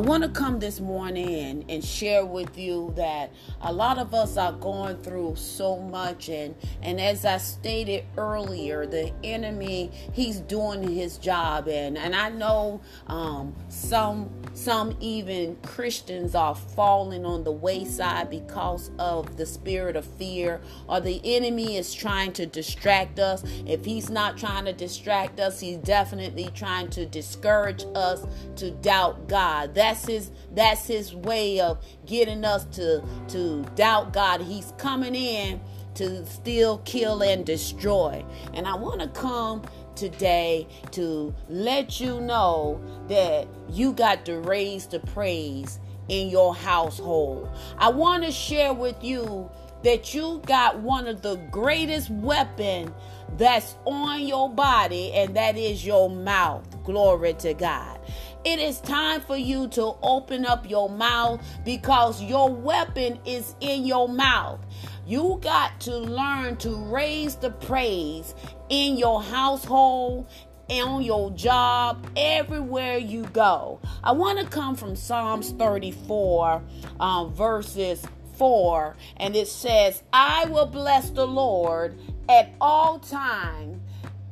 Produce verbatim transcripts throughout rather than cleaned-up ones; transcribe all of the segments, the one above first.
want to come this morning and, and share with you that a lot of us are going through so much. And, and as I stated earlier, the enemy, he's doing his job. And, and I know um, some some even Christians are falling on the wayside because of the spirit of fear, or the enemy is trying to distract us. If he's not trying to distract us, he's definitely trying to discourage us to doubt God. That's his that's his way of getting us to to doubt God. He's coming in to steal, kill, and destroy. And I want to come today to let you know that you got to raise the praise in your household. I want to share with you that you got one of the greatest weapons that's on your body, and that is your mouth. Glory to God. It is time for you to open up your mouth, because your weapon is in your mouth. You got to learn to raise the praise in your household, on your job, everywhere you go. I want to come from Psalms thirty-four, uh, verses four, and it says, I will bless the Lord at all time,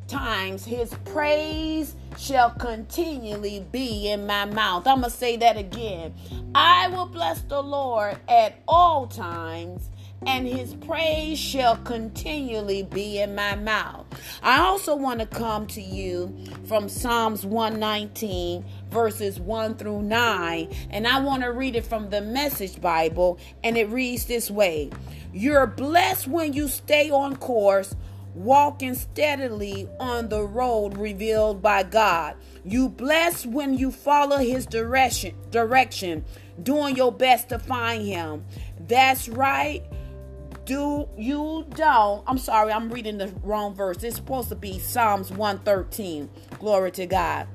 times. His praise shall continually be in my mouth. I'm going to say that again. I will bless the Lord at all times, and his praise shall continually be in my mouth. I also want to come to you from Psalms one nineteen, verses one through nine, and I want to read it from the Message Bible, and it reads this way. You're blessed when you stay on course, walking steadily on the road revealed by God. You blessed when you follow his direction, direction, doing your best to find him. That's right. Do you don't, I'm sorry, I'm reading the wrong verse. It's supposed to be Psalms one thirteen. Glory to God.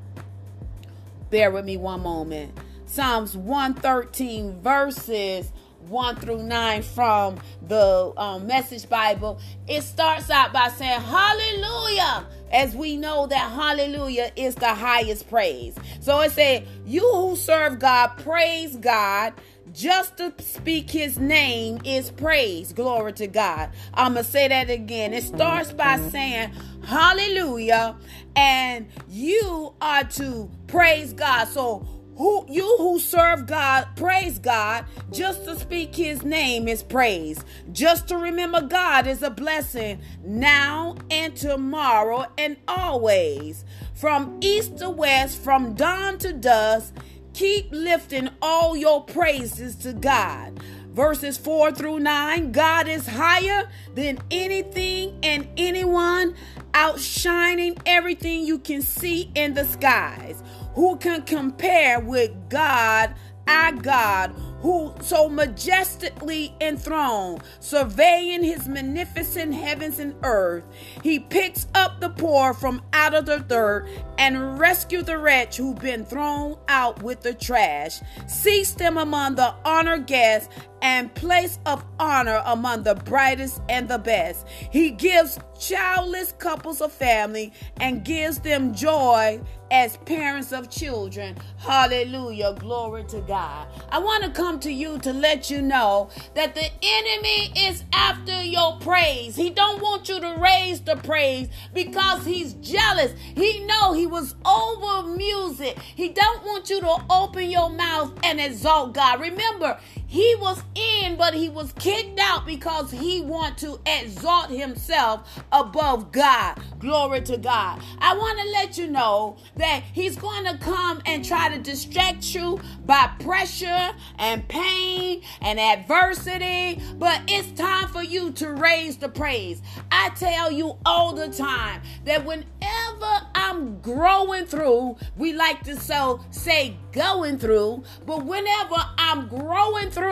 Bear with me one moment. Psalms one thirteen, verses one through nine from the um, Message Bible. It starts out by saying, hallelujah. As we know that hallelujah is the highest praise. So it said, you who serve God, praise God. Just to speak his name is praise. Glory to God. I'm going to say that again. It starts by saying hallelujah, and you are to praise God. So who you who serve God, praise God. Just to speak his name is praise. Just to remember God is a blessing now and tomorrow and always. From east to west, from dawn to dusk, keep lifting all your praises to God. Verses four through nine, God is higher than anything and anyone, outshining everything you can see in the skies. Who can compare with God, our God, who so majestically enthroned, surveying his magnificent heavens and earth. He picks up the poor from out of the dirt and rescues the wretch who've been thrown out with the trash. Seats them among the honored guests and place of honor among the brightest and the best. He gives childless couples a family and gives them joy as parents of children. Hallelujah. Glory to God. I want to come to you to let you know that the enemy is after your praise. He don't want you to raise the praise because he's jealous. He know he was over music. He don't want you to open your mouth and exalt God. Remember, he was in, but he was kicked out because he want to exalt himself above God. Glory to God. I want to let you know that he's going to come and try to distract you by pressure and pain and adversity, but it's time for you to raise the praise. I tell you all the time that whenever I'm growing through, we like to so say going through, but whenever I'm growing through,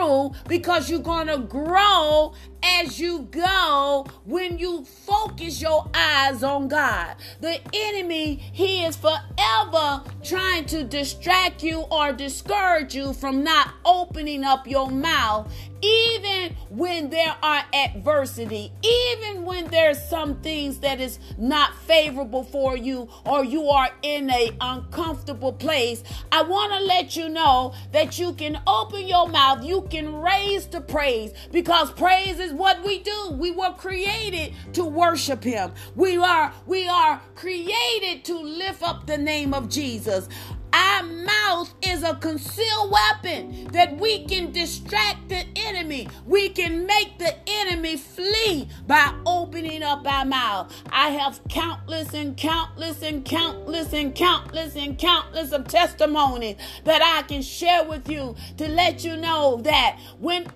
because you're going to grow as you go when you focus your eyes on God. The enemy, he is forever trying to distract you or discourage you from not opening up your mouth, even when there are adversity, even when there's some things that is not favorable for you or you are in a uncomfortable place. I want to let you know that you can open your mouth. You can raise the praise, because praise is what we do. We were created to worship him. We are, we are created to lift up the name of Jesus. Our mouth is a concealed weapon that we can distract the enemy. We can make the enemy flee by opening up our mouth. I have countless and countless and countless and countless and countless of testimonies that I can share with you to let you know that whenever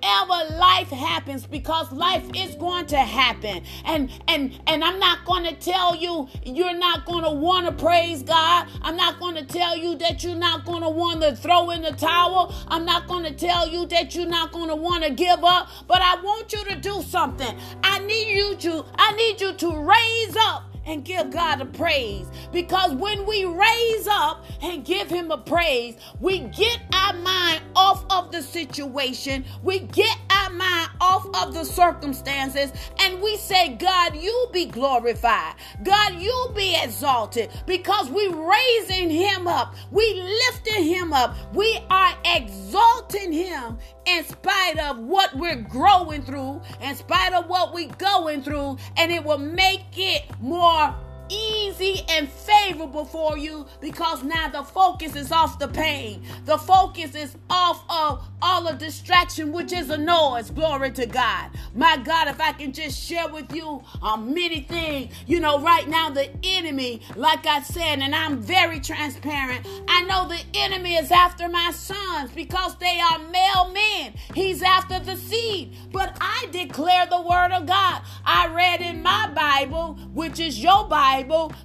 life happens, because life is going to happen, and and and I'm not going to tell you you're not going to want to praise God. I'm not going to tell you that that you're not going to want to throw in the towel. I'm not going to tell you that you're not going to want to give up, but I want you to do something. I need you to, I need you to raise up and give God a praise, because when we raise up and give him a praise, we get our mind off of the situation. We get our mind off of the circumstances, and we say, God, you be glorified. God, you be exalted, because we raising him up. We lifting him up. We are exalting him in spite of what we're growing through, in spite of what we're going through, and it will make it more easy and favorable for you, because now the focus is off the pain. The focus is off of all the distraction, which is a noise. Glory to God. My God, if I can just share with you uh, many things. You know, right now the enemy, like I said, and I'm very transparent, I know the enemy is after my sons because they are male men. He's after the seed. But I declare the word of God. I read in my Bible, which is your Bible,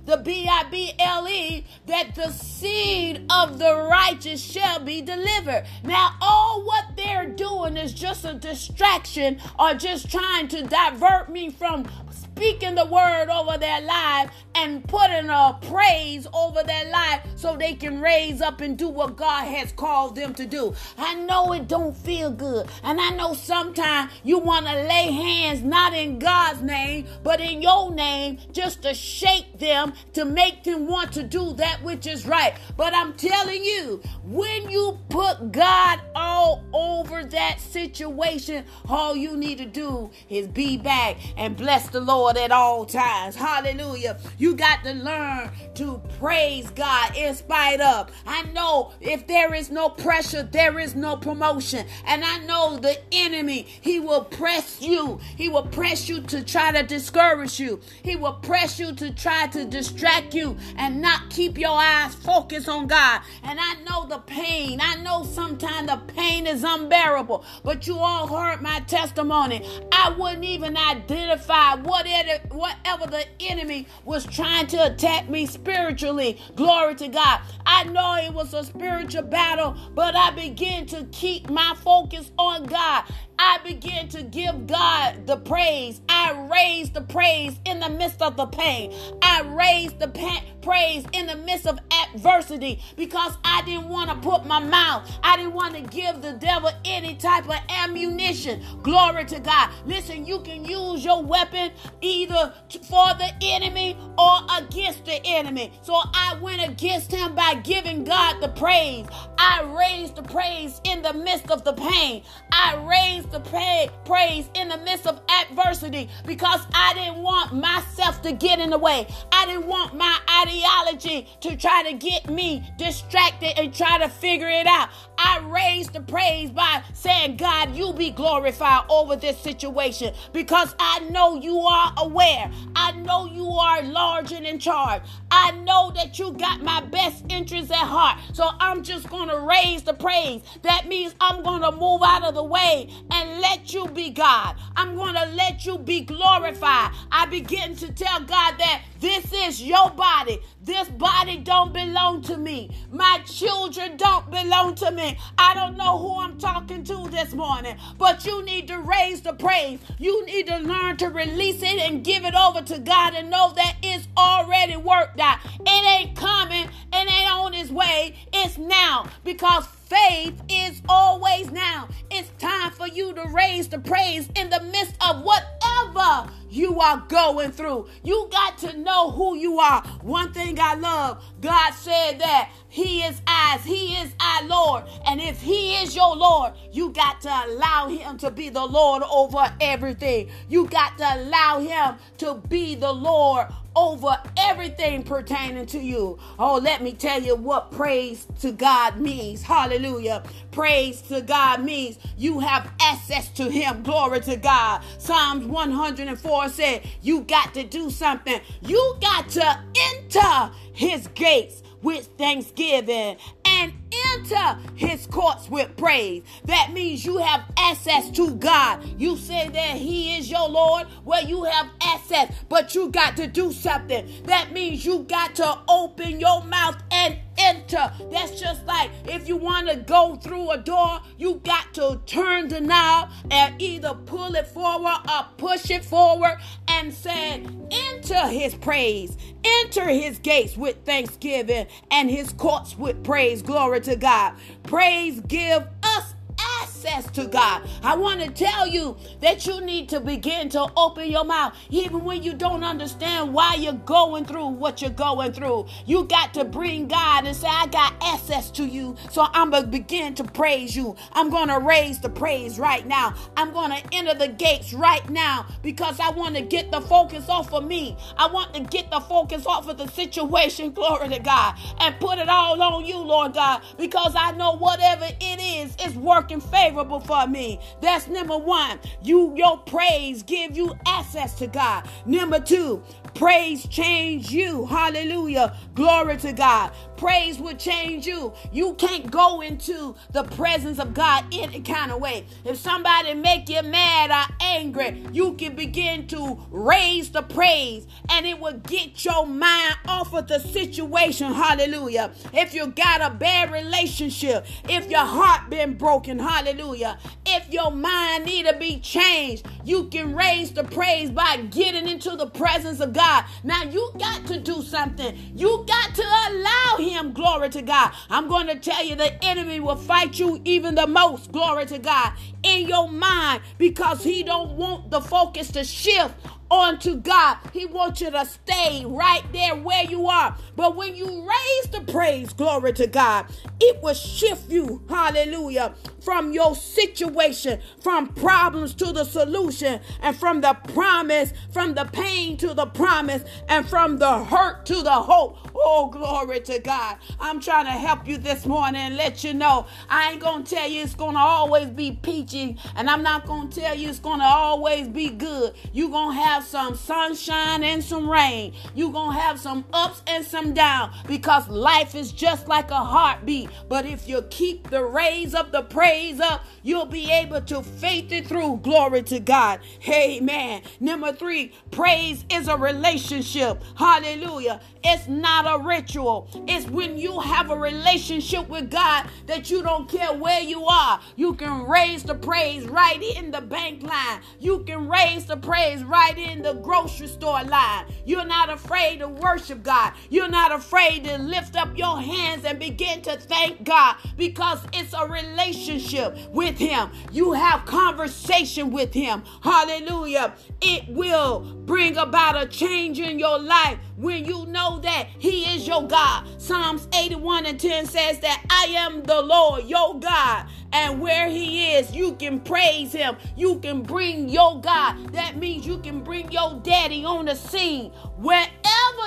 the B I B L E, that the seed of the righteous shall be delivered. Now, all what they're doing is just a distraction, or just trying to divert me from speaking the word over their life and putting a praise over their life so they can raise up and do what God has called them to do. I know it don't feel good. And I know sometimes you want to lay hands, not in God's name, but in your name, just to shake them, to make them want to do that which is right. But I'm telling you, when you put God all over that situation, all you need to do is be back and bless the Lord at all times. Hallelujah. You got to learn to praise God in spite of. I know if there is no pressure, there is no promotion. And I know the enemy, he will press you. He will press you to try to discourage you. He will press you to try to distract you and not keep your eyes focused on God. And I know the pain. I know sometimes the pain is unbearable. But you all heard my testimony. I wouldn't even identify what whatever the enemy was trying to attack me spiritually. Glory to God. I know it was a spiritual battle, but I began to keep my focus on God. I began to give God the praise. I raised the praise in the midst of the pain. I raised the pa- praise in the midst of adversity, because I didn't want to put my mouth. I didn't want to give the devil any type of ammunition. Glory to God. Listen, you can use your weapon either for the enemy or against the enemy. So I went against him by giving God the praise. I raised the praise in the midst of the pain. I raised the pay, praise in the midst of adversity, because I didn't want myself to get in the way. I didn't want my ideology to try to get me distracted and try to figure it out. I raised the praise by saying, God, you be glorified over this situation, because I know you are aware. I know you are large and in charge. I I know that you got my best interests at heart. So I'm just going to raise the praise. That means I'm going to move out of the way and let you be God. I'm going to let you be glorified. I begin to tell God that this is your body. This body don't belong to me. My children don't belong to me. I don't know who I'm talking to this morning, but you need to raise the praise. You need to learn to release it and give it over to God and know that it's already worked out. It ain't coming. It ain't on its way. It's now, because faith is always now. It's time for you to raise the praise in the midst of whatever you are going through. You got to know who you are. One thing I love, God said that he is ours. He is our Lord. And if he is your Lord, you got to allow him to be the Lord over everything. You got to allow him to be the Lord over everything pertaining to you. Oh, let me tell you what praise to God means. Hallelujah. Praise to God means you have access to him. Glory to God. Psalms one hundred four said, you got to do something. You got to enter his gates with thanksgiving and enter his courts with praise. That means you have access to God. You say that he is your Lord. Well, you have access, but you got to do something. That means you got to open your mouth and enter. That's just like if you want to go through a door, you got to turn the knob and either pull it forward or push it forward and say, enter his praise, enter his gates with thanksgiving and his courts with praise. Glory to God. Praise give us access to God. I want to tell you that you need to begin to open your mouth even when you don't understand why you're going through what you're going through. You got to bring God and say, I got access to you, so I'm going to begin to praise you. I'm going to raise the praise right now. I'm going to enter the gates right now, because I want to get the focus off of me. I want to get the focus off of the situation, glory to God, and put it all on you, Lord God, because I know whatever it is, it's working favorable for me. That's number one. You, your praise give you access to God. Number two, praise change you. Hallelujah. Glory to God. Praise will change you. You can't go into the presence of God any kind of way. If somebody make you mad or angry, you can begin to raise the praise and it will get your mind off of the situation. Hallelujah. If you got a bad relationship, if your heart been broken, hallelujah, if your mind need to be changed, you can raise the praise by getting into the presence of God. Now you got to do something. You got to allow him, glory to God. I'm going to tell you, the enemy will fight you even the most, glory to God, in your mind, because he don't want the focus to shift onto God. He wants you to stay right there where you are. But when you raise the praise, glory to God, it will shift you, hallelujah, from your situation, from problems to the solution, and from the promise, from the pain to the promise, and from the hurt to the hope. Oh, glory to God. I'm trying to help you this morning and let you know, I ain't going to tell you it's going to always be peachy, and I'm not going to tell you it's going to always be good. You're going to have some sunshine and some rain. You're going to have some ups and some downs, because life is just like a heartbeat. But if you keep the raise up, the praise up, you'll be able to faith it through. Glory to God. Amen. Number three, praise is a relationship. Hallelujah. It's not a ritual. It's when you have a relationship with God that you don't care where you are. You can raise the praise right in the bank line. You can raise the praise right in the grocery store line. You're not afraid to worship God. You're not afraid to lift up your hands and begin to thank God, because it's a relationship with him. You have conversation with him. Hallelujah. It will bring about a change in your life when you know that he is your God. Psalms eighty-one and ten says that I am the Lord, your God. And where he is, you can praise him. You can bring your God. That means you can bring your daddy on the scene wherever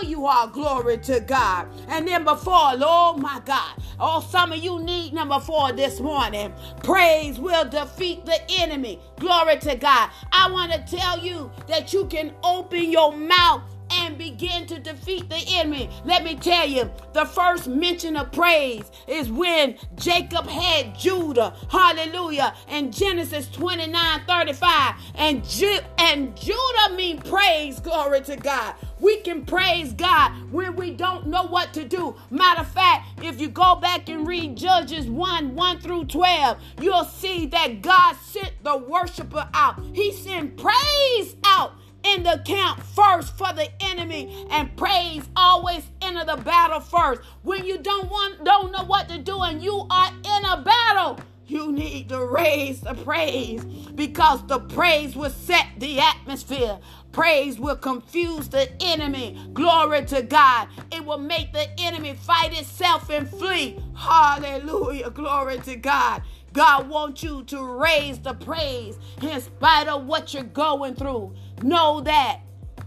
you are. Glory to God. And number four, oh my God. Oh, some of you need number four this morning. Praise will defeat the enemy. Glory to God. I want to tell you that you can open your mouth and begin to defeat the enemy. Let me tell you, the first mention of praise is when Jacob had Judah. Hallelujah. In Genesis twenty-nine thirty-five. And, Ju- and Judah means praise. Glory to God. We can praise God when we don't know what to do. Matter of fact, if you go back and read Judges one, one through twelve, you'll see that God sent the worshiper out. He sent praise out in the camp first for the enemy, and praise always enter the battle first. When you don't want, don't know what to do and you are in a battle, you need to raise the praise, because the praise will set the atmosphere. Praise will confuse the enemy. Glory to God. It will make the enemy fight itself and flee. Hallelujah. Glory to God. God wants you to raise the praise in spite of what you're going through. Know that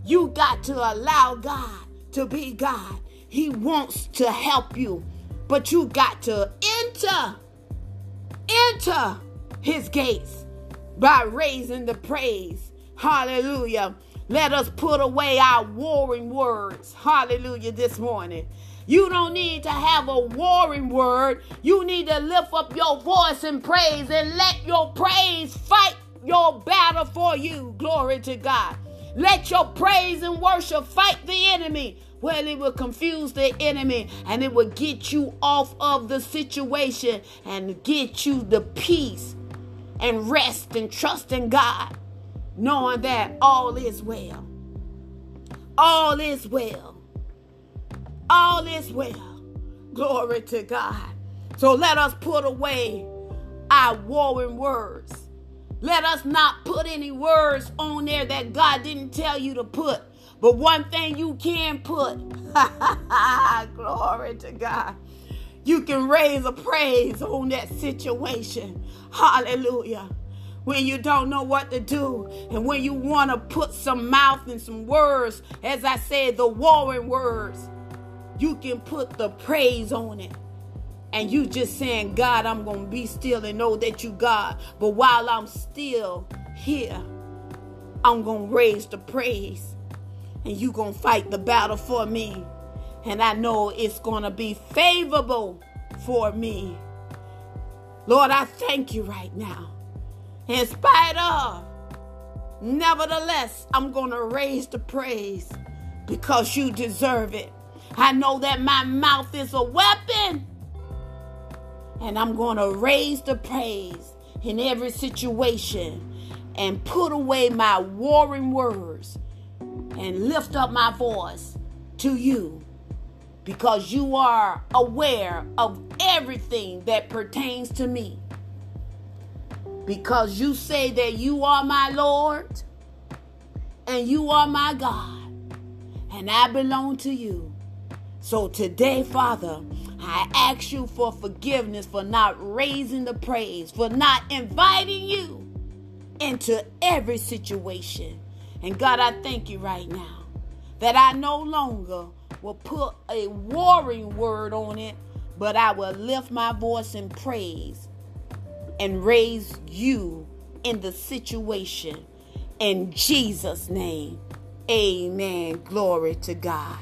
you got to allow God to be God. He wants to help you, but you got to enter. Enter his gates by raising the praise. Hallelujah. Let us put away our warring words. Hallelujah. This morning, you don't need to have a warring word. You need to lift up your voice in praise and let your praise fight your battle for you. Glory to God. Let your praise and worship fight the enemy. Well, it will confuse the enemy, and it will get you off of the situation and get you the peace and rest and trust in God, knowing that all is well. All is well. All is well. Glory to God. So let us put away our warring words. Let us not put any words on there that God didn't tell you to put. But one thing you can put, glory to God, you can raise a praise on that situation. Hallelujah. When you don't know what to do, and when you want to put some mouth and some words, as I said, the warring words, you can put the praise on it. And you just saying, God, I'm going to be still and know that you God. But while I'm still here, I'm going to raise the praise. And you going to fight the battle for me. And I know it's going to be favorable for me. Lord, I thank you right now. In spite of, nevertheless, I'm going to raise the praise because you deserve it. I know that my mouth is a weapon. And I'm going to raise the praise in every situation and put away my warring words. And lift up my voice to you, because you are aware of everything that pertains to me. Because you say that you are my Lord and you are my God, and I belong to you. So today, Father, I ask you for forgiveness for not raising the praise, for not inviting you into every situation. And God, I thank you right now that I no longer will put a warring word on it, but I will lift my voice in praise and raise you in the situation. In Jesus' name, amen. Glory to God.